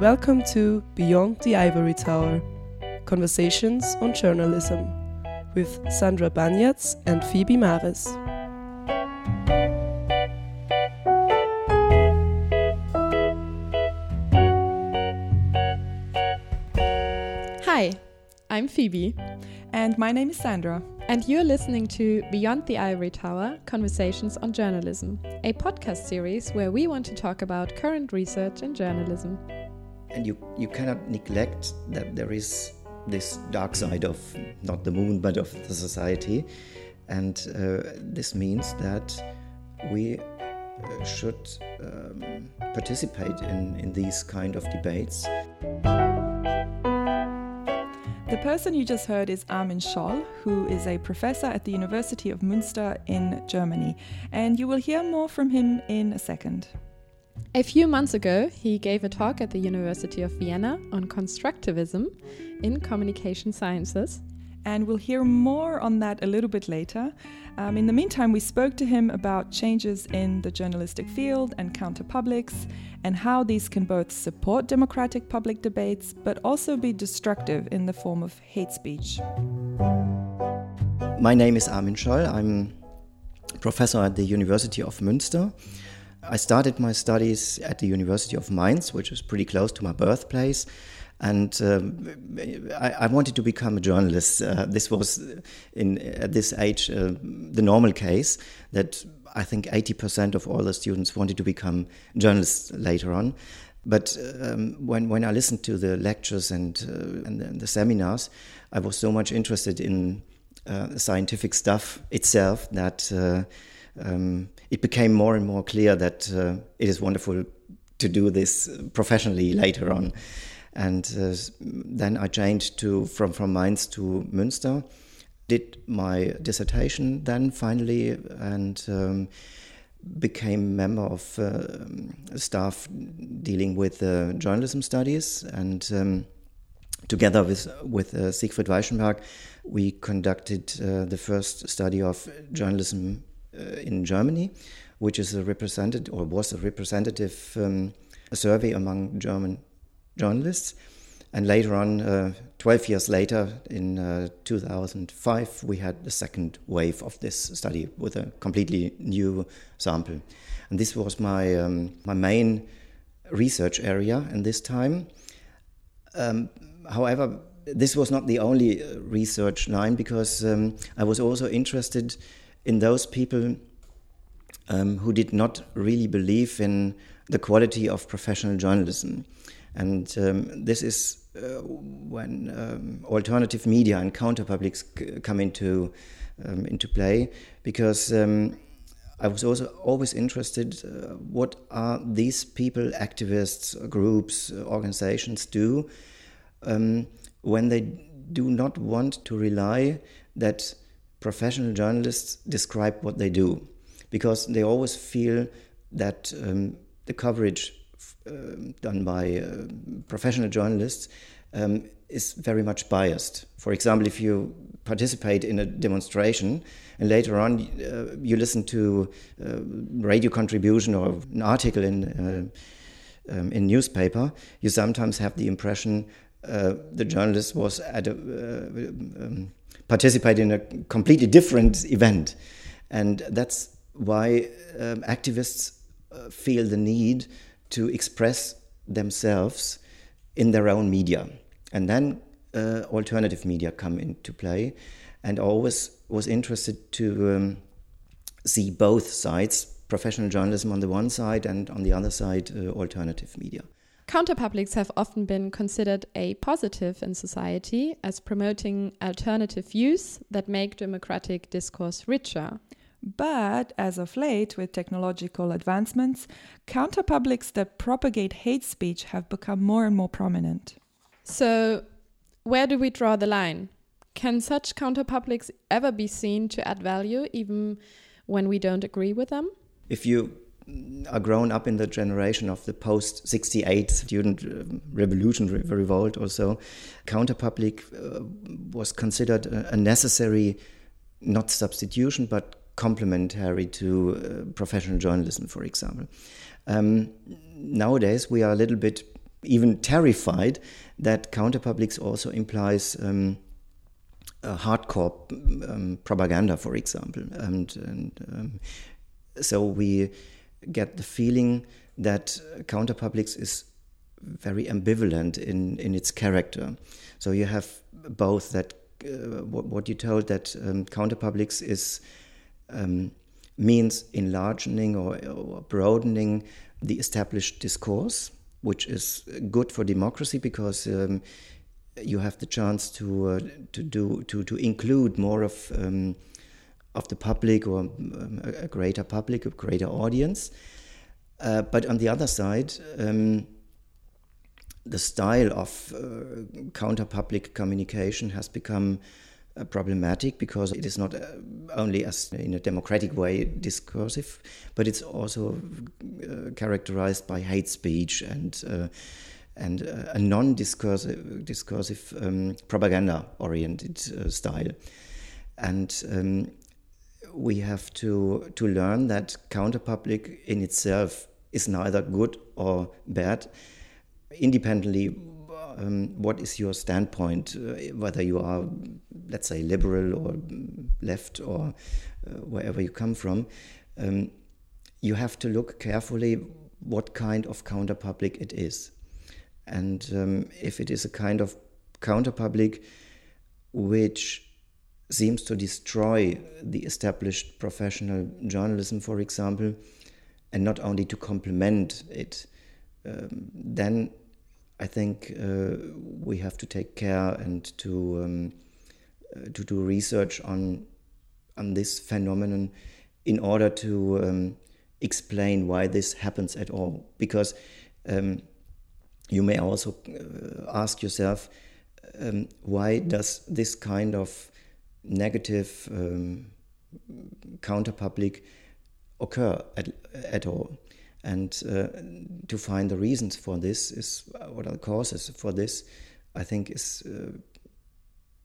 Welcome to Beyond the Ivory Tower: Conversations on Journalism with Sandra Banyatz and Phoebe Mares. Hi, I'm Phoebe. And my name is Sandra. And you're listening to Beyond the Ivory Tower: Conversations on Journalism, a podcast series where we want to talk about current research in journalism. And you cannot neglect that there is this dark side of, not the moon, but of the society. And this means that we should participate in these kind of debates. The person you just heard is Armin Scholl, who is a professor at the University of Münster in Germany, and you will hear more from him in a second. A few months ago, he gave a talk at the University of Vienna on constructivism in communication sciences. And we'll hear more on that a little bit later. In the meantime, we spoke to him about changes in the journalistic field and counterpublics, and how these can both support democratic public debates, but also be destructive in the form of hate speech. My name is Armin Scholl. I'm a professor at the University of Münster. I started my studies at the University of Mainz, which is pretty close to my birthplace. And I wanted to become a journalist. This was, at this age, the normal case, that I think 80% of all the students wanted to become journalists later on. But when I listened to the lectures and the seminars, I was so much interested in scientific stuff itself that it became more and more clear that it is wonderful to do this professionally later on. And then I changed from Mainz to Münster, did my dissertation then finally, and became member of staff dealing with journalism studies. And together with Siegfried Weichenberg, we conducted the first study of journalism in Germany, which is a representative survey among German journalists. And later on, 12 years later, in 2005, we had the second wave of this study with a completely new sample. And this was my main research area in this time. However, this was not the only research line, because I was also interested in those people who did not really believe in the quality of professional journalism. And this is when alternative media and counterpublics come into play, because I was also always interested what are these people, activists, groups, organizations do when they do not want to rely that professional journalists describe what they do, because they always feel that the coverage done by professional journalists is very much biased. For example, if you participate in a demonstration and later on you listen to radio contribution or an article in newspaper, you sometimes have the impression the journalist was participating in a completely different event. And that's why activists feel the need to express themselves in their own media. And then alternative media come into play. And I always was interested to see both sides, professional journalism on the one side and on the other side alternative media. Counterpublics have often been considered a positive in society, as promoting alternative views that make democratic discourse richer. But as of late, with technological advancements, counterpublics that propagate hate speech have become more and more prominent. So, where do we draw the line? Can such counterpublics ever be seen to add value, even when we don't agree with them? If you are grown up in the generation of the post-68 student revolution, revolt or so, counterpublic was considered a necessary, not substitution, but complementary to professional journalism, for example. Nowadays, we are a little bit even terrified that counterpublics also implies hardcore propaganda, for example. So we get the feeling that counterpublics is very ambivalent in its character. So you have both that what you told, that counterpublics is means enlarging or broadening the established discourse, which is good for democracy because you have the chance to include more of the public, or a greater public, a greater audience. But on the other side, the style of counterpublic communication has become problematic because it is not only as in a democratic way discursive, but it's also characterized by hate speech and a non-discursive propaganda-oriented style. And we have to learn that counterpublic in itself is neither good or bad, independently what is your standpoint, whether you are, let's say, liberal or left or wherever you come from. You have to look carefully what kind of counterpublic it is. And if it is a kind of counterpublic which seems to destroy the established professional journalism, for example, and not only to complement it, then I think we have to take care and to do research on this phenomenon in order to explain why this happens at all. Because you may also ask yourself, why does this kind of negative counterpublic occur at all? And to find the reasons for this, is what are the causes for this, I think is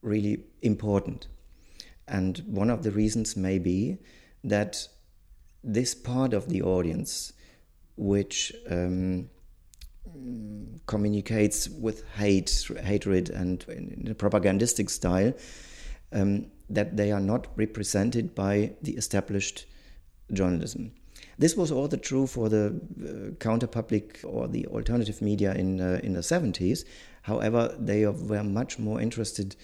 really important. And one of the reasons may be that this part of the audience which communicates with hatred and in a propagandistic style, that they are not represented by the established journalism. This was all the true for the counterpublic or the alternative media in the 70s. However, they were much more interested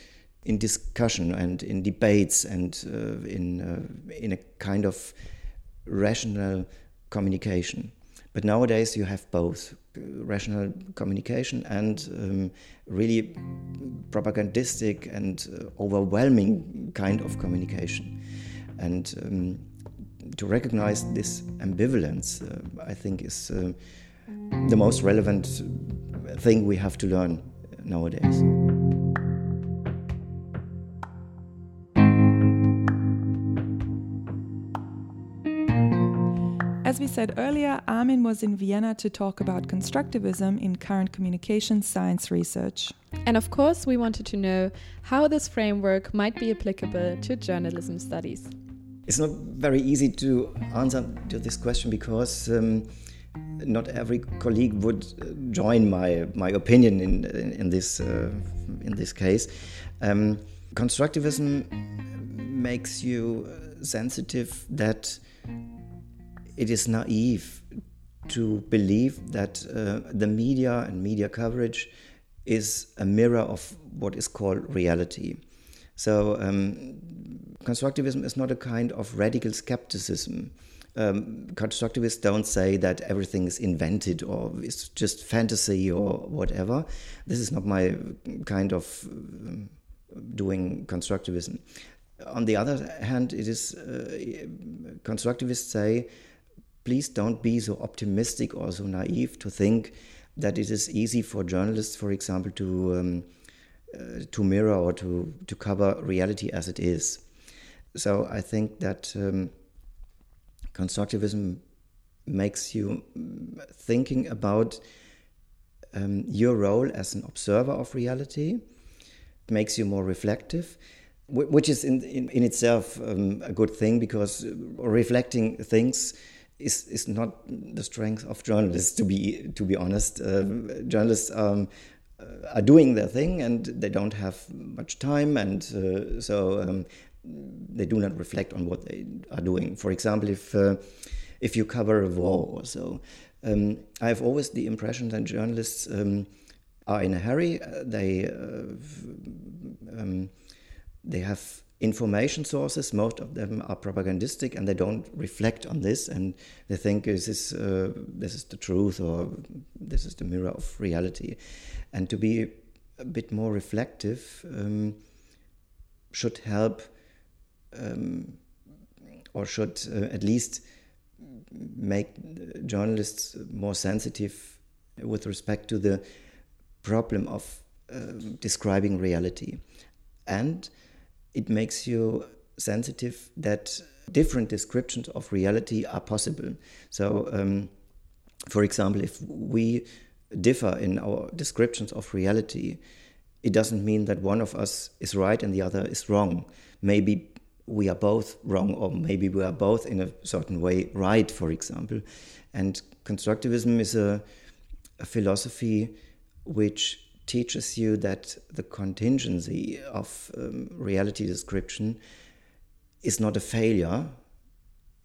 in discussion and in debates and in a kind of rational communication. But nowadays you have both rational communication and really propagandistic and overwhelming kind of communication. And to recognize this ambivalence, I think, is the most relevant thing we have to learn nowadays. As we said earlier, Armin was in Vienna to talk about constructivism in current communication science research. And of course, we wanted to know how this framework might be applicable to journalism studies. It's not very easy to answer to this question because not every colleague would join my opinion in this case. Constructivism makes you sensitive that it is naive to believe that the media and media coverage is a mirror of what is called reality. So constructivism is not a kind of radical skepticism. Constructivists don't say that everything is invented or it's just fantasy or whatever. This is not my kind of doing constructivism. On the other hand, it is constructivists say, please don't be so optimistic or so naive to think that it is easy for journalists, for example, to mirror or to cover reality as it is. So I think that constructivism makes you thinking about your role as an observer of reality, makes you more reflective, which is in itself a good thing, because reflecting things is not the strength of journalists, to be honest. Journalists are doing their thing, and they don't have much time, and so they do not reflect on what they are doing. For example, if you cover a war or so, I have always the impression that journalists are in a hurry. They have information sources. Most of them are propagandistic, and they don't reflect on this. And they think this is the truth, or this is the mirror of reality. And to be a bit more reflective should help, or should at least make journalists more sensitive with respect to the problem of describing reality. And it makes you sensitive that different descriptions of reality are possible. So, for example, if we differ in our descriptions of reality, it doesn't mean that one of us is right and the other is wrong. Maybe we are both wrong, or maybe we are both in a certain way right, for example. And constructivism is a philosophy which teaches you that the contingency of reality description is not a failure,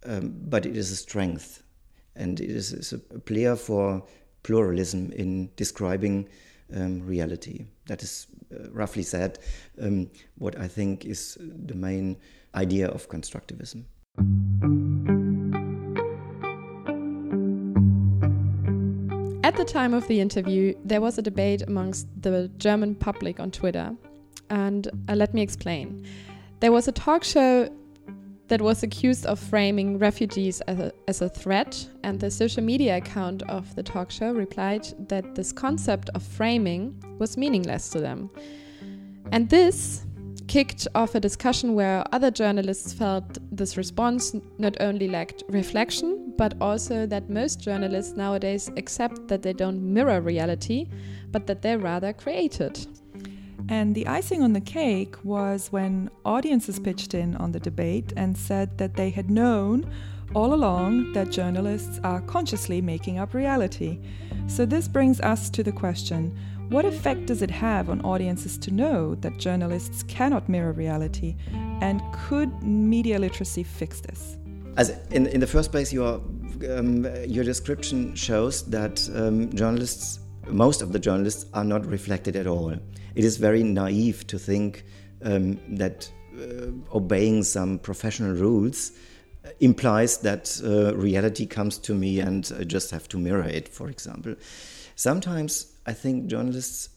but it is a strength. And it is a player for pluralism in describing reality. That is, roughly said, what I think is the main idea of constructivism. At the time of the interview, there was a debate amongst the German public on Twitter. And let me explain. There was a talk show that was accused of framing refugees as a threat, and the social media account of the talk show replied that this concept of framing was meaningless to them. And this kicked off a discussion where other journalists felt this response not only lacked reflection, but also that most journalists nowadays accept that they don't mirror reality, but that they rather create it. And the icing on the cake was when audiences pitched in on the debate and said that they had known all along that journalists are consciously making up reality. So this brings us to the question: what effect does it have on audiences to know that journalists cannot mirror reality? And could media literacy fix this? As in the first place, your description shows that journalists, most of the journalists, are not reflected at all. It is very naive to think that obeying some professional rules implies that reality comes to me and I just have to mirror it, for example. Sometimes I think journalists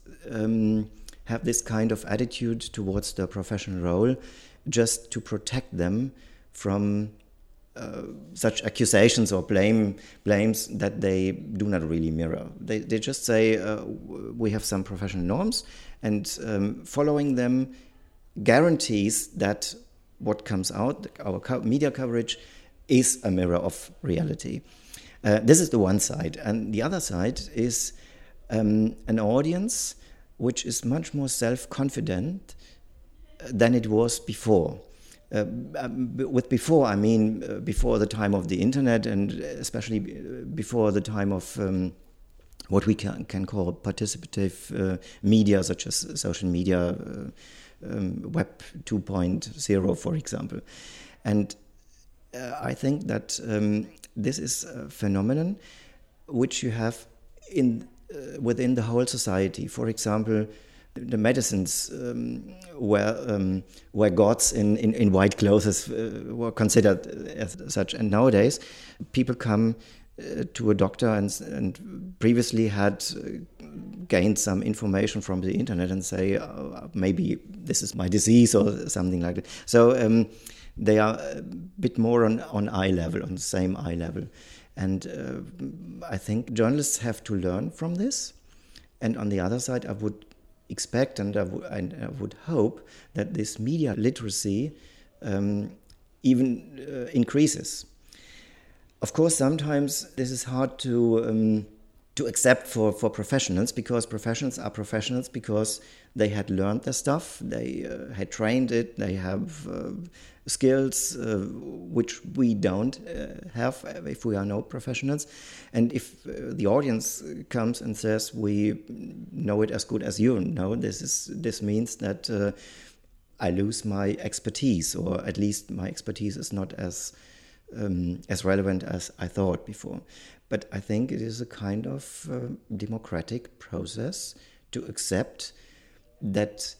have this kind of attitude towards their professional role just to protect them from such accusations or blames that they do not really mirror. They just say, we have some professional norms, and following them guarantees that what comes out, our media coverage, is a mirror of reality. This is the one side. And the other side is an audience which is much more self-confident than it was before. With before, I mean before the time of the internet, and especially before the time of what we can call participative media, such as social media, Web 2.0, for example. And I think that this is a phenomenon which you have within the whole society. For example, the medicines where gods in white clothes were considered as such. And nowadays, people come to a doctor and previously had gained some information from the internet and say, maybe this is my disease or something like that. So they are a bit more on eye level, on the same eye level. And I think journalists have to learn from this. And on the other side, I would expect and I would hope that this media literacy even increases. Of course, sometimes this is hard to to accept for professionals, because professionals are professionals because they had learned their stuff, they had trained it, they have skills which we don't have if we are no professionals. And if the audience comes and says, we know it as good as you know, this means that I lose my expertise, or at least my expertise is not as relevant as I thought before. But I think it is a kind of democratic process to accept that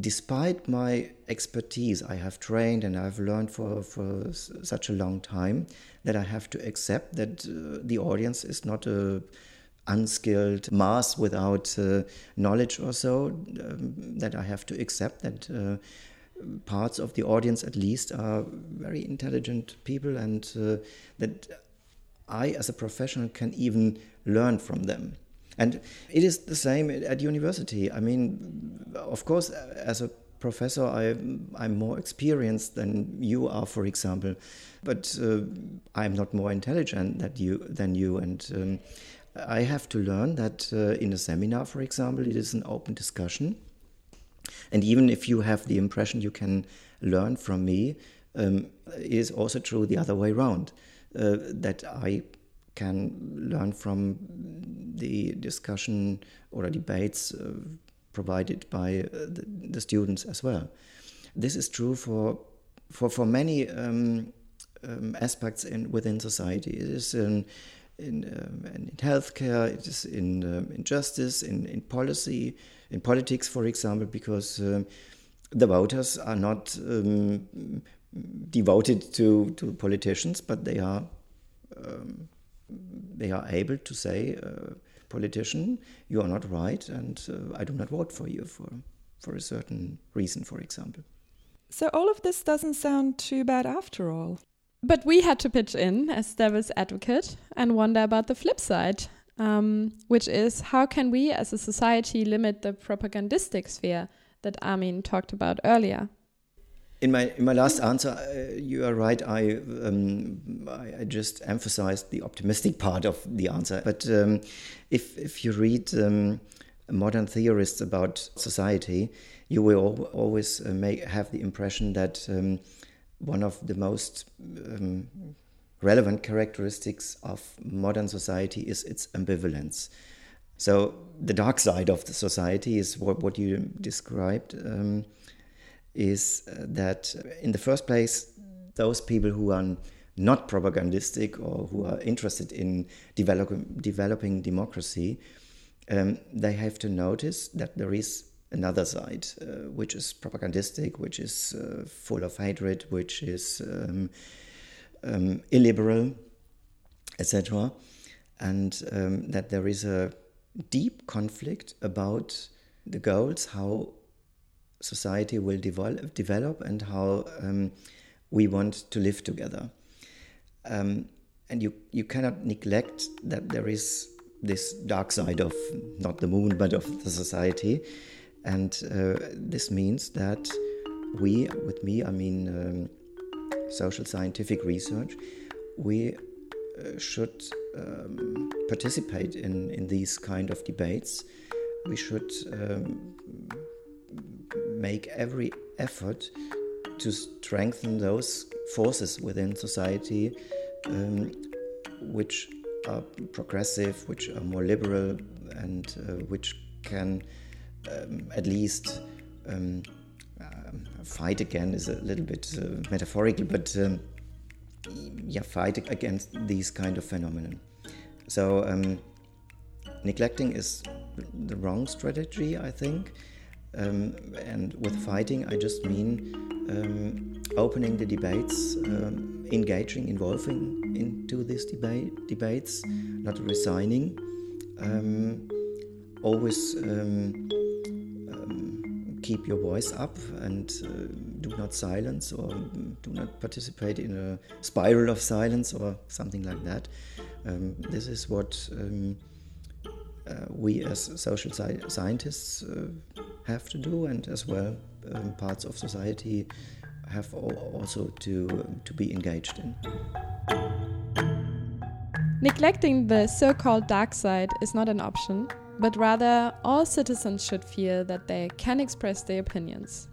despite my expertise, I have trained and I've learned for such a long time, that I have to accept that the audience is not a unskilled mass without knowledge or so, that I have to accept that parts of the audience at least are very intelligent people, and that I as a professional can even learn from them. And it is the same at university. I mean, of course, as a professor, I'm more experienced than you are, for example, but I'm not more intelligent than you. And I have to learn that in a seminar, for example, it is an open discussion. And even if you have the impression you can learn from me, it is also true the other way around, that I can learn from the discussion or debates provided by the students as well. This is true for many aspects within society. It is in healthcare, it is in justice, in policy, in politics, for example, because the voters are not devoted to politicians, but they are able to say, politician, you are not right, and I do not vote for you for a certain reason, for example. So all of this doesn't sound too bad after all. But we had to pitch in as devil's advocate and wonder about the flip side, which is, how can we as a society limit the propagandistic sphere that Armin talked about earlier? In my last answer, you are right. I just emphasized the optimistic part of the answer. But if you read modern theorists about society, you will always have the impression that one of the most relevant characteristics of modern society is its ambivalence. So the dark side of the society is what you described. Is that in the first place, those people who are not propagandistic or who are interested in developing democracy, they have to notice that there is another side, which is propagandistic, which is full of hatred, which is illiberal, etc. And that there is a deep conflict about the goals, how society will develop and how we want to live together. And you cannot neglect that there is this dark side of, not the moon, but of the society. And this means that social scientific research, we should participate in these kind of debates. We should make every effort to strengthen those forces within society which are progressive, which are more liberal, and which can at least fight again is a little bit metaphorical, but fight against these kind of phenomenon. So neglecting is the wrong strategy, I think. And with fighting, I just mean opening the debates, involving into these debates, not resigning, always keep your voice up and do not silence, or do not participate in a spiral of silence or something like that. This is what we as social scientists have to do, and as well parts of society have also to be engaged in. Neglecting the so-called dark side is not an option, but rather all citizens should feel that they can express their opinions.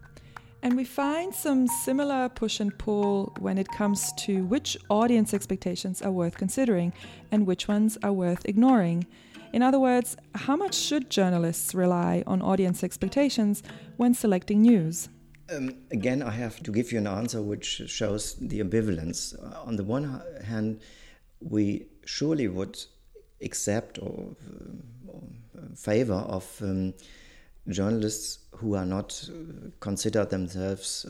And we find some similar push and pull when it comes to which audience expectations are worth considering and which ones are worth ignoring. In other words, how much should journalists rely on audience expectations when selecting news? Again, I have to give you an answer which shows the ambivalence. On the one hand, we surely would accept or favor of journalists who are not consider themselves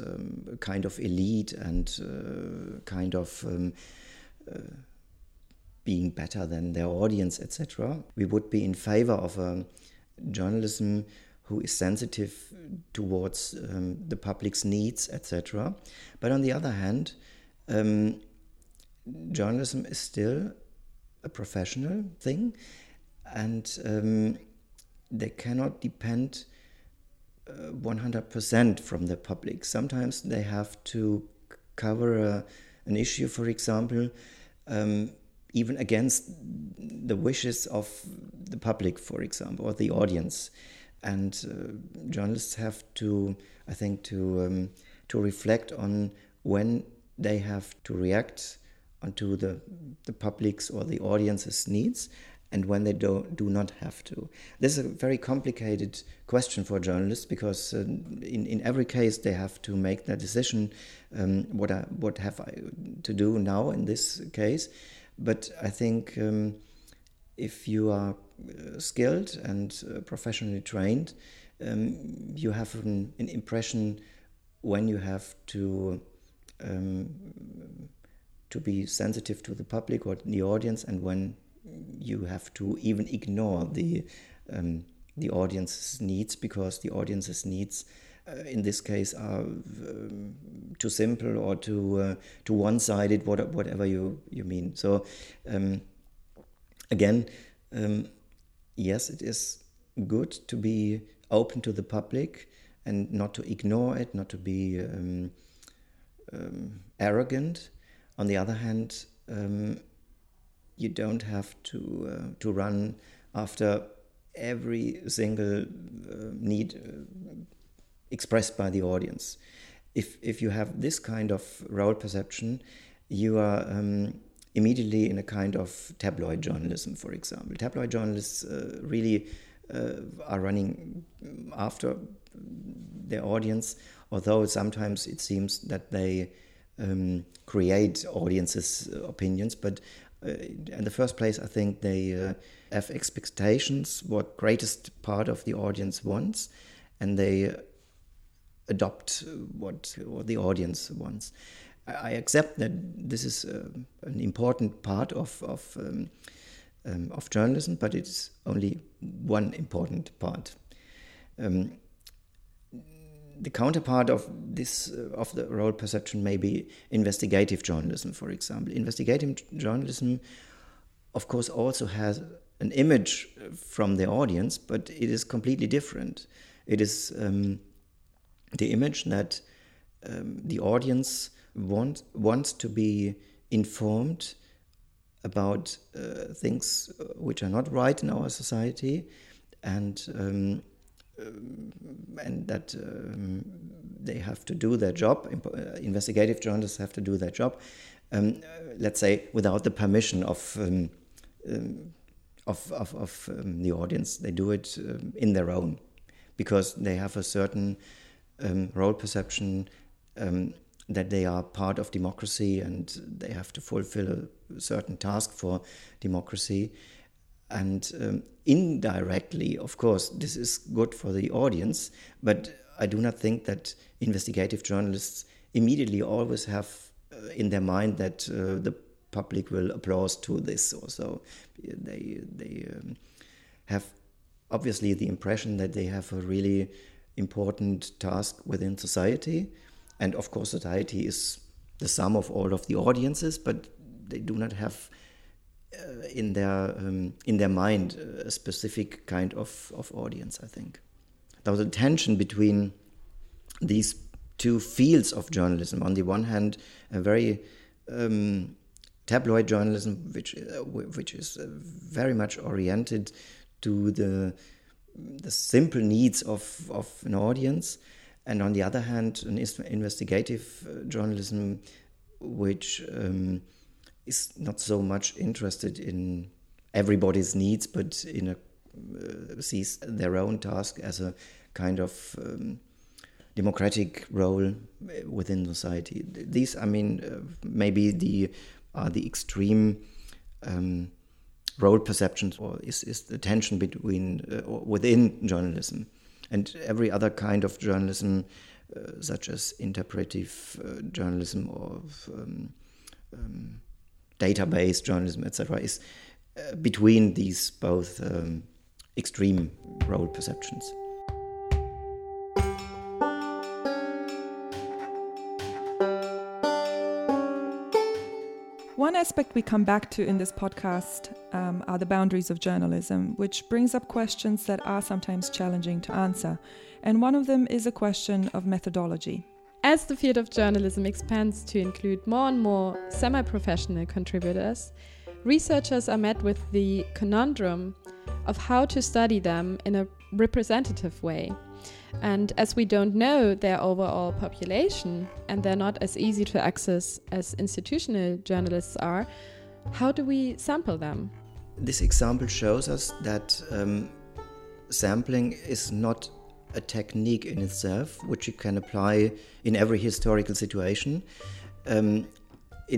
kind of elite and kind of being better than their audience, etc. We would be in favor of a journalism who is sensitive towards the public's needs, etc. But on the other hand, journalism is still a professional thing, and they cannot depend 100% from the public. Sometimes they have to cover an issue, for example, even against the wishes of the public, for example, or the audience. And journalists have to, I think, to reflect on when they have to react onto the public's or the audience's needs and when they do not have to. This is a very complicated question for journalists because in every case they have to make their decision, what have I to do now in this case. But I think if you are skilled and professionally trained, you have an impression when you have to be sensitive to the public or the audience, and when you have to even ignore the audience's needs, because the audience's needs in this case are too simple or too one-sided, whatever you mean. So again, yes, it is good to be open to the public and not to ignore it, not to be arrogant. On the other hand, you don't have to run after every single need expressed by the audience. If you have this kind of role perception, you are immediately in a kind of tabloid journalism, for example. Tabloid journalists really are running after their audience, although sometimes it seems that they create audiences' opinions. But in the first place, I think they have expectations, what greatest part of the audience wants, and they adopt what the audience wants. I accept that this is an important part of journalism, but it's only one important part. The counterpart of this of the role perception may be investigative journalism, for example. Investigative journalism, of course, also has an image from the audience, but it is completely different. It is the image that the audience wants to be informed about things which are not right in our society, and that they have to do their job. Investigative journalists have to do their job, let's say, without the permission of the audience. They do it in their own, because they have a certain role perception that they are part of democracy and they have to fulfill a certain task for democracy. And indirectly, of course, this is good for the audience, but I do not think that investigative journalists immediately always have in their mind that the public will applaud to this or so. They have obviously the impression that they have a really important task within society. And of course, society is the sum of all of the audiences, but they do not have in their mind a specific kind of audience, I think. There was a tension between these two fields of journalism. On the one hand, a very tabloid journalism, which is very much oriented to the simple needs of an audience, and on the other hand, an investigative journalism which is not so much interested in everybody's needs, but in a sees their own task as a kind of democratic role within society. These, I mean, maybe the extreme role perceptions, or is the tension between or within journalism. And every other kind of journalism, such as interpretive journalism or database journalism, etc., is between these both extreme role perceptions. One aspect we come back to in this podcast are the boundaries of journalism, which brings up questions that are sometimes challenging to answer. And one of them is a question of methodology. As the field of journalism expands to include more and more semi-professional contributors, researchers are met with the conundrum of how to study them in a representative way. And as we don't know their overall population, and they're not as easy to access as institutional journalists are, how do we sample them? This example shows us that sampling is not a technique in itself, which you can apply in every historical situation. In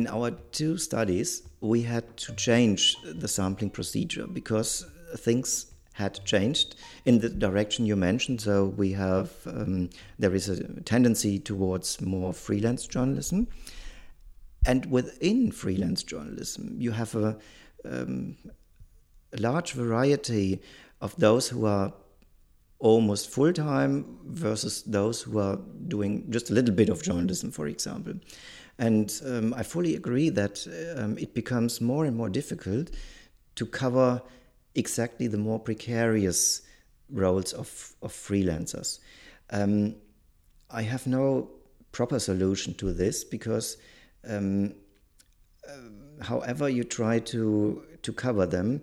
our two studies, we had to change the sampling procedure because things had changed in the direction you mentioned. So we have, there is a tendency towards more freelance journalism. And within freelance journalism, you have a large variety of those who are almost full-time versus those who are doing just a little bit of journalism, for example. And I fully agree that it becomes more and more difficult to cover exactly the more precarious roles of freelancers. I have no proper solution to this because however you try to cover them,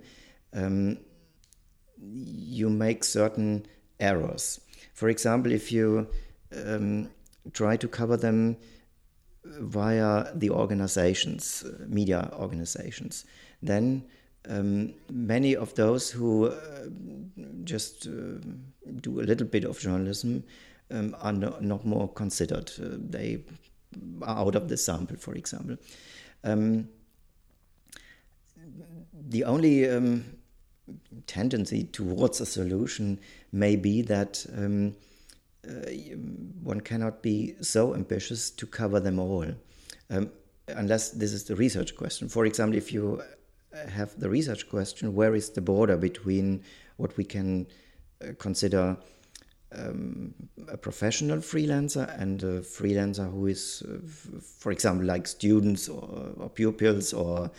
you make certain errors. For example, if you try to cover them via the organizations, media organizations, then many of those who just do a little bit of journalism are not more considered. They are out of the sample, for example. The only tendency towards a solution may be that one cannot be so ambitious to cover them all, unless this is the research question. For example, if you have the research question, where is the border between what we can consider a professional freelancer and a freelancer who is, for example, like students or pupils or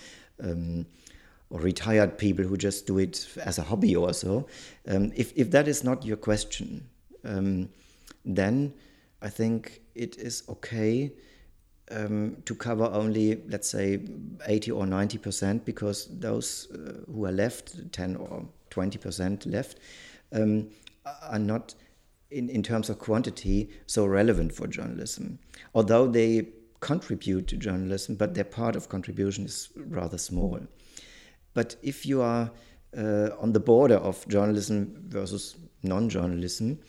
retired people who just do it as a hobby or so. If that is not your question, then I think it is okay to cover only, let's say, 80 or 90%, because those who are left, 10 or 20% left, are not, in terms of quantity, so relevant for journalism. Although they contribute to journalism, but their part of contribution is rather small. But if you are on the border of journalism versus non-journalism,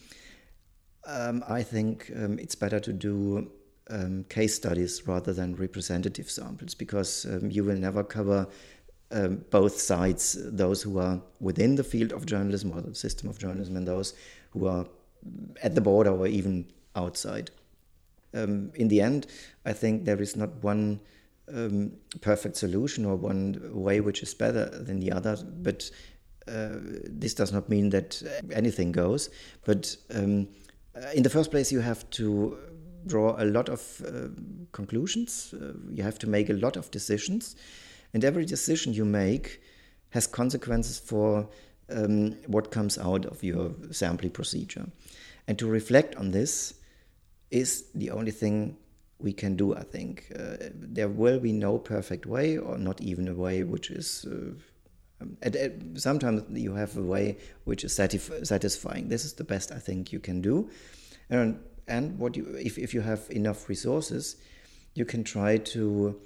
I think it's better to do case studies rather than representative samples, because you will never cover both sides, those who are within the field of journalism or the system of journalism and those who are at the border or even outside. In the end, I think there is not one perfect solution or one way which is better than the other, but this does not mean that anything goes. But in the first place, you have to draw a lot of conclusions. You have to make a lot of decisions, and every decision you make has consequences for what comes out of your sampling procedure. And to reflect on this is the only thing we can do, I think. There will be no perfect way, or not even a way which is... sometimes you have a way which is satisfying. This is the best I think you can do. And what you, if you have enough resources, you can try to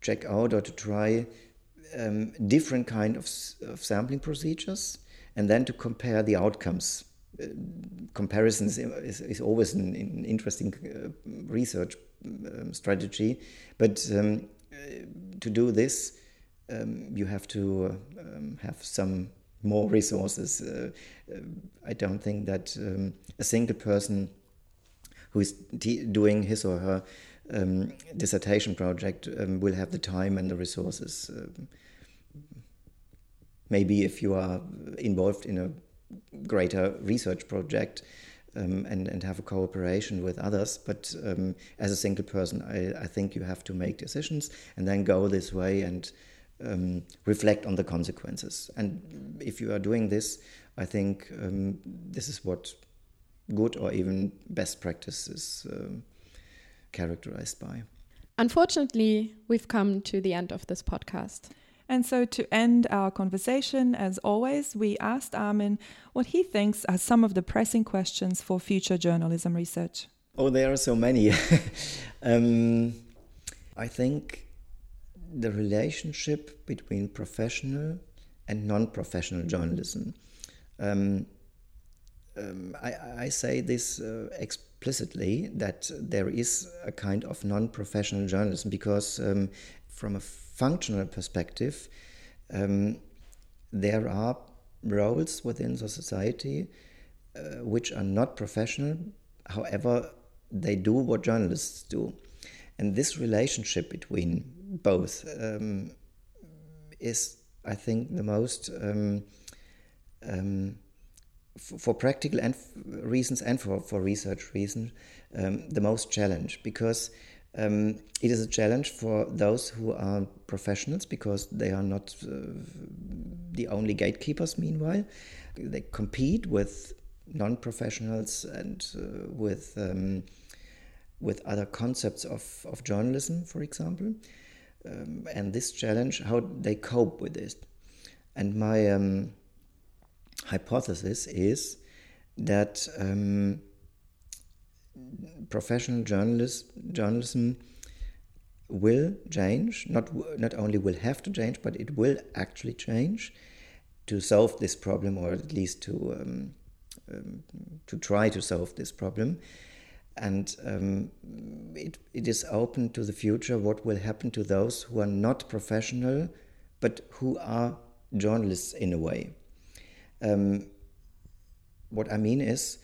check out or to try different kind of sampling procedures, and then to compare the outcomes. Comparisons is always an interesting research strategy, but to do this, you have to have some more resources. I don't think that a single person who is doing his or her dissertation project will have the time and the resources. Maybe if you are involved in a greater research project and have a cooperation with others, but as a single person, I think you have to make decisions and then go this way and reflect on the consequences. And if you are doing this, I think this is what good or even best practice is characterized by. Unfortunately, we've come to the end of this podcast. And so to end our conversation, as always, we asked Armin what he thinks are some of the pressing questions for future journalism research. Oh, there are so many. I think the relationship between professional and non-professional journalism. I say this explicitly, that there is a kind of non-professional journalism, because from a functional perspective, there are roles within the society which are not professional. However, they do what journalists do. And this relationship between both is, I think, the most, for practical reasons and for research reasons, the most challenge, because it is a challenge for those who are professionals, because they are not the only gatekeepers. Meanwhile, they compete with non-professionals and with other concepts of journalism, for example. And this challenge, how they cope with this. And my hypothesis is that professional journalism will change, not only will have to change, but it will actually change to solve this problem, or at least to try to solve this problem. And it is open to the future what will happen to those who are not professional, but who are journalists in a way. What I mean is,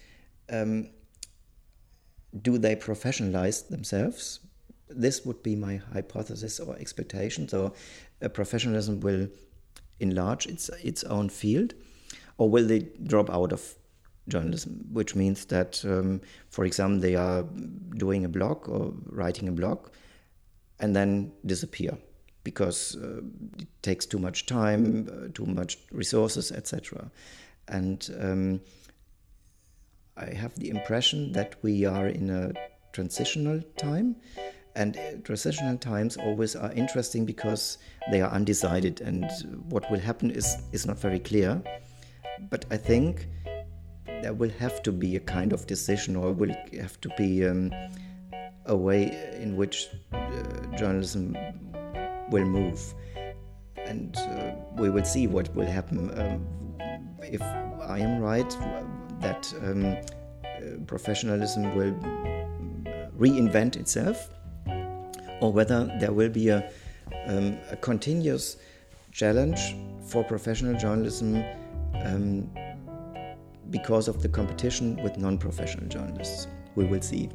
do they professionalize themselves? This would be my hypothesis or expectation. So professionalism will enlarge its own field, or will they drop out of journalism? Which means that, for example, they are doing a blog or writing a blog and then disappear because it takes too much time, too much resources, etc. And I have the impression that we are in a transitional time, and transitional times always are interesting because they are undecided, and what will happen is not very clear. But I think there will have to be a kind of decision, or will have to be a way in which journalism will move. And we will see what will happen. If I am right, that professionalism will reinvent itself, or whether there will be a continuous challenge for professional journalism because of the competition with non-professional journalists. We will see.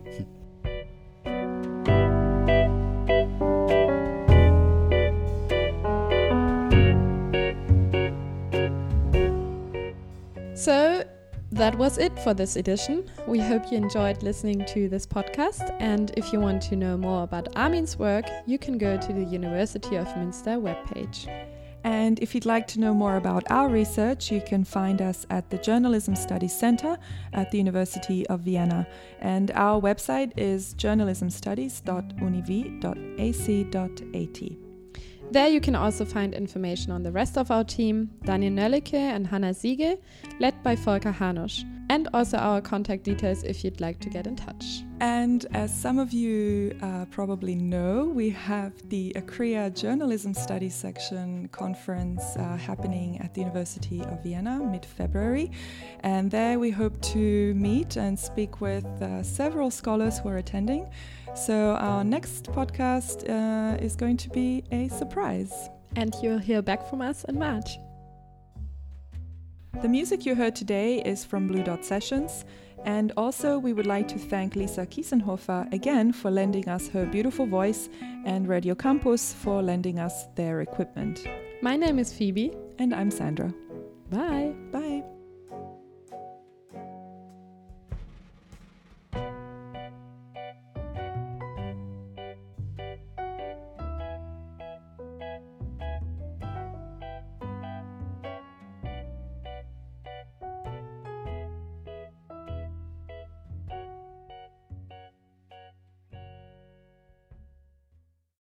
That was it for this edition. We hope you enjoyed listening to this podcast, and if you want to know more about Armin's work, you can go to the University of Münster webpage. And if you'd like to know more about our research, you can find us at the Journalism Studies Center at the University of Vienna. And our website is journalismstudies.univ.ac.at. There you can also find information on the rest of our team, Daniel Nölleke and Hannah Siegel, led by Volker Hanusch, and also our contact details if you'd like to get in touch. And as some of you probably know, we have the ACREA Journalism Studies Section conference happening at the University of Vienna mid-February. And there we hope to meet and speak with several scholars who are attending. So our next podcast is going to be a surprise. And you'll hear back from us in March. The music you heard today is from Blue Dot Sessions, and also we would like to thank Lisa Kiesenhofer again for lending us her beautiful voice and Radio Campus for lending us their equipment. My name is Phoebe. And I'm Sandra. Bye. Bye.